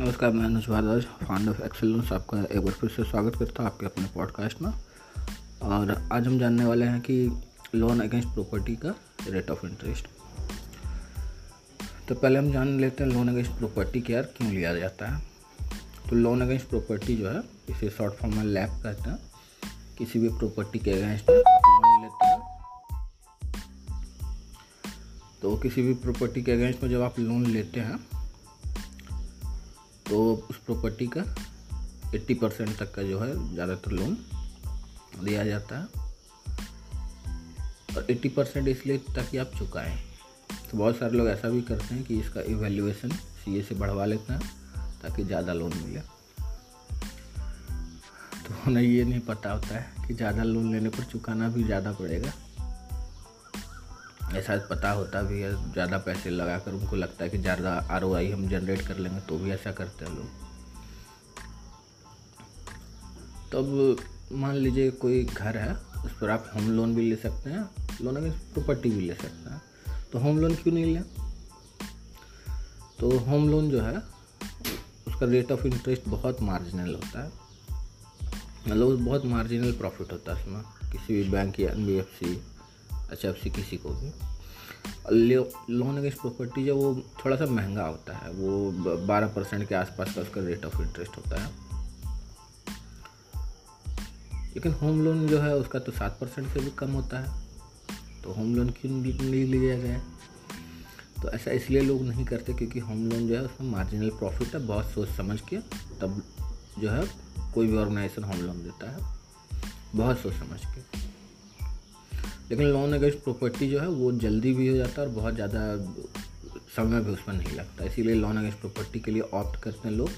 नमस्कार, मैं Anuj Bhardwaj found of excellence आपका एक बार फिर से स्वागत करता हूँ आपके अपने पॉडकास्ट में। और आज हम जानने वाले हैं कि लोन अगेंस्ट प्रॉपर्टी का रेट ऑफ इंटरेस्ट। तो पहले हम जान लेते हैं लोन अगेंस्ट प्रॉपर्टी क्या क्यों लिया जाता है। तो लोन अगेंस्ट प्रॉपर्टी जो है, इसे शॉर्ट फॉर्म में LAP कहते हैं। किसी भी प्रॉपर्टी के अगेंस्ट लोन लेते हैं, तो किसी भी प्रॉपर्टी के अगेंस्ट में जब आप लोन लेते हैं तो उस प्रॉपर्टी का 80% तक का जो है ज़्यादातर लोन दिया जाता है। और 80% इसलिए ताकि आप चुकाएं। तो बहुत सारे लोग ऐसा भी करते हैं कि इसका इवैल्यूएशन CA से बढ़वा लेते हैं ताकि ज़्यादा लोन मिले। तो उन्हें ये नहीं पता होता है कि ज़्यादा लोन लेने पर चुकाना भी ज़्यादा पड़ेगा। ऐसा पता होता भी है, ज़्यादा पैसे लगाकर उनको लगता है कि ज़्यादा ROI हम जनरेट कर लेंगे, तो भी ऐसा करते हैं लोग। तब मान लीजिए कोई घर है, उस पर आप होम लोन भी ले सकते हैं, लोन अगेंस्ट प्रॉपर्टी भी ले सकते हैं। तो होम लोन क्यों नहीं लें? तो होम लोन जो है उसका रेट ऑफ इंटरेस्ट बहुत मार्जिनल होता है, मतलब बहुत मार्जिनल प्रॉफिट होता है उसमें। किसी भी बैंक या HFC किसी को भी लोन अगेंस्ट प्रॉपर्टी जो वो थोड़ा सा महंगा होता है, वो 12% के आसपास का उसका रेट ऑफ इंटरेस्ट होता है। लेकिन होम लोन जो है उसका तो 7% से भी कम होता है। तो होम लोन क्यों नहीं लिया गया? तो ऐसा इसलिए लोग नहीं करते क्योंकि होम लोन जो है उसमें मार्जिनल प्रॉफिट है। बहुत सोच समझ के तब जो है कोई भी ऑर्गेनाइजेशन होम लोन देता है, बहुत सोच समझ के। लेकिन लोन अगेंस्ट प्रॉपर्टी जो है वो जल्दी भी हो जाता है और बहुत ज़्यादा समय भी उसमें नहीं लगता, इसीलिए लोन अगेंस्ट प्रॉपर्टी के लिए ऑप्ट करते हैं लोग।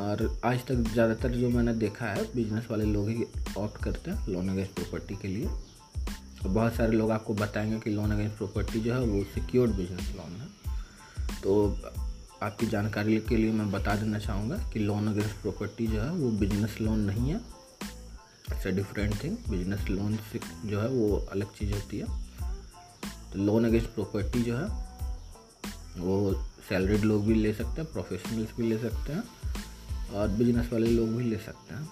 और आज तक ज़्यादातर जो मैंने देखा है, बिजनेस वाले लोग ही ऑप्ट करते हैं लोन अगेंस्ट प्रॉपर्टी के लिए। तो बहुत सारे लोग आपको बताएंगे कि लोन अगेंस्ट प्रॉपर्टी जो है वो सिक्योर्ड बिजनेस लोन है। तो आपकी जानकारी के लिए मैं बता देना चाहूँगा कि लोन अगेंस्ट प्रॉपर्टी जो है वो बिजनेस लोन नहीं है, it's a different thing. Business loan से जो है वो अलग चीज़ होती है। तो लोन अगेंस्ट प्रॉपर्टी जो है वो सैलरीड लोग भी ले सकते हैं, प्रोफेशनल्स भी ले सकते हैं और बिजनेस वाले लोग भी ले सकते हैं।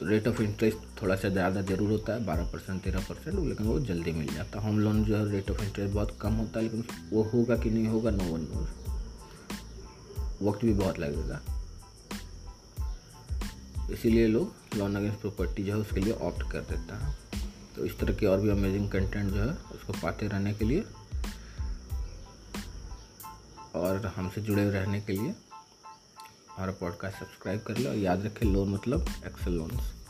तो रेट ऑफ इंटरेस्ट थोड़ा सा ज़्यादा ज़रूर होता है, 12%, 13%, लेकिन वो जल्दी मिल जाता है। होम लोन जो है रेट ऑफ इंटरेस्ट बहुत कम होता है, लेकिन वो होगा कि नहीं होगा नो वन नोज, वक्त भी बहुत लगेगा। इसीलिए लोग लोन अगेंस्ट प्रॉपर्टी जो है उसके लिए ऑप्ट कर देते हैं। तो इस तरह के और भी अमेजिंग कंटेंट जो है उसको पाते रहने के लिए और हमसे जुड़े रहने के लिए हमारा पॉडकास्ट सब्सक्राइब कर लो। और याद रखें, लोन मतलब एक्सल लोन्स।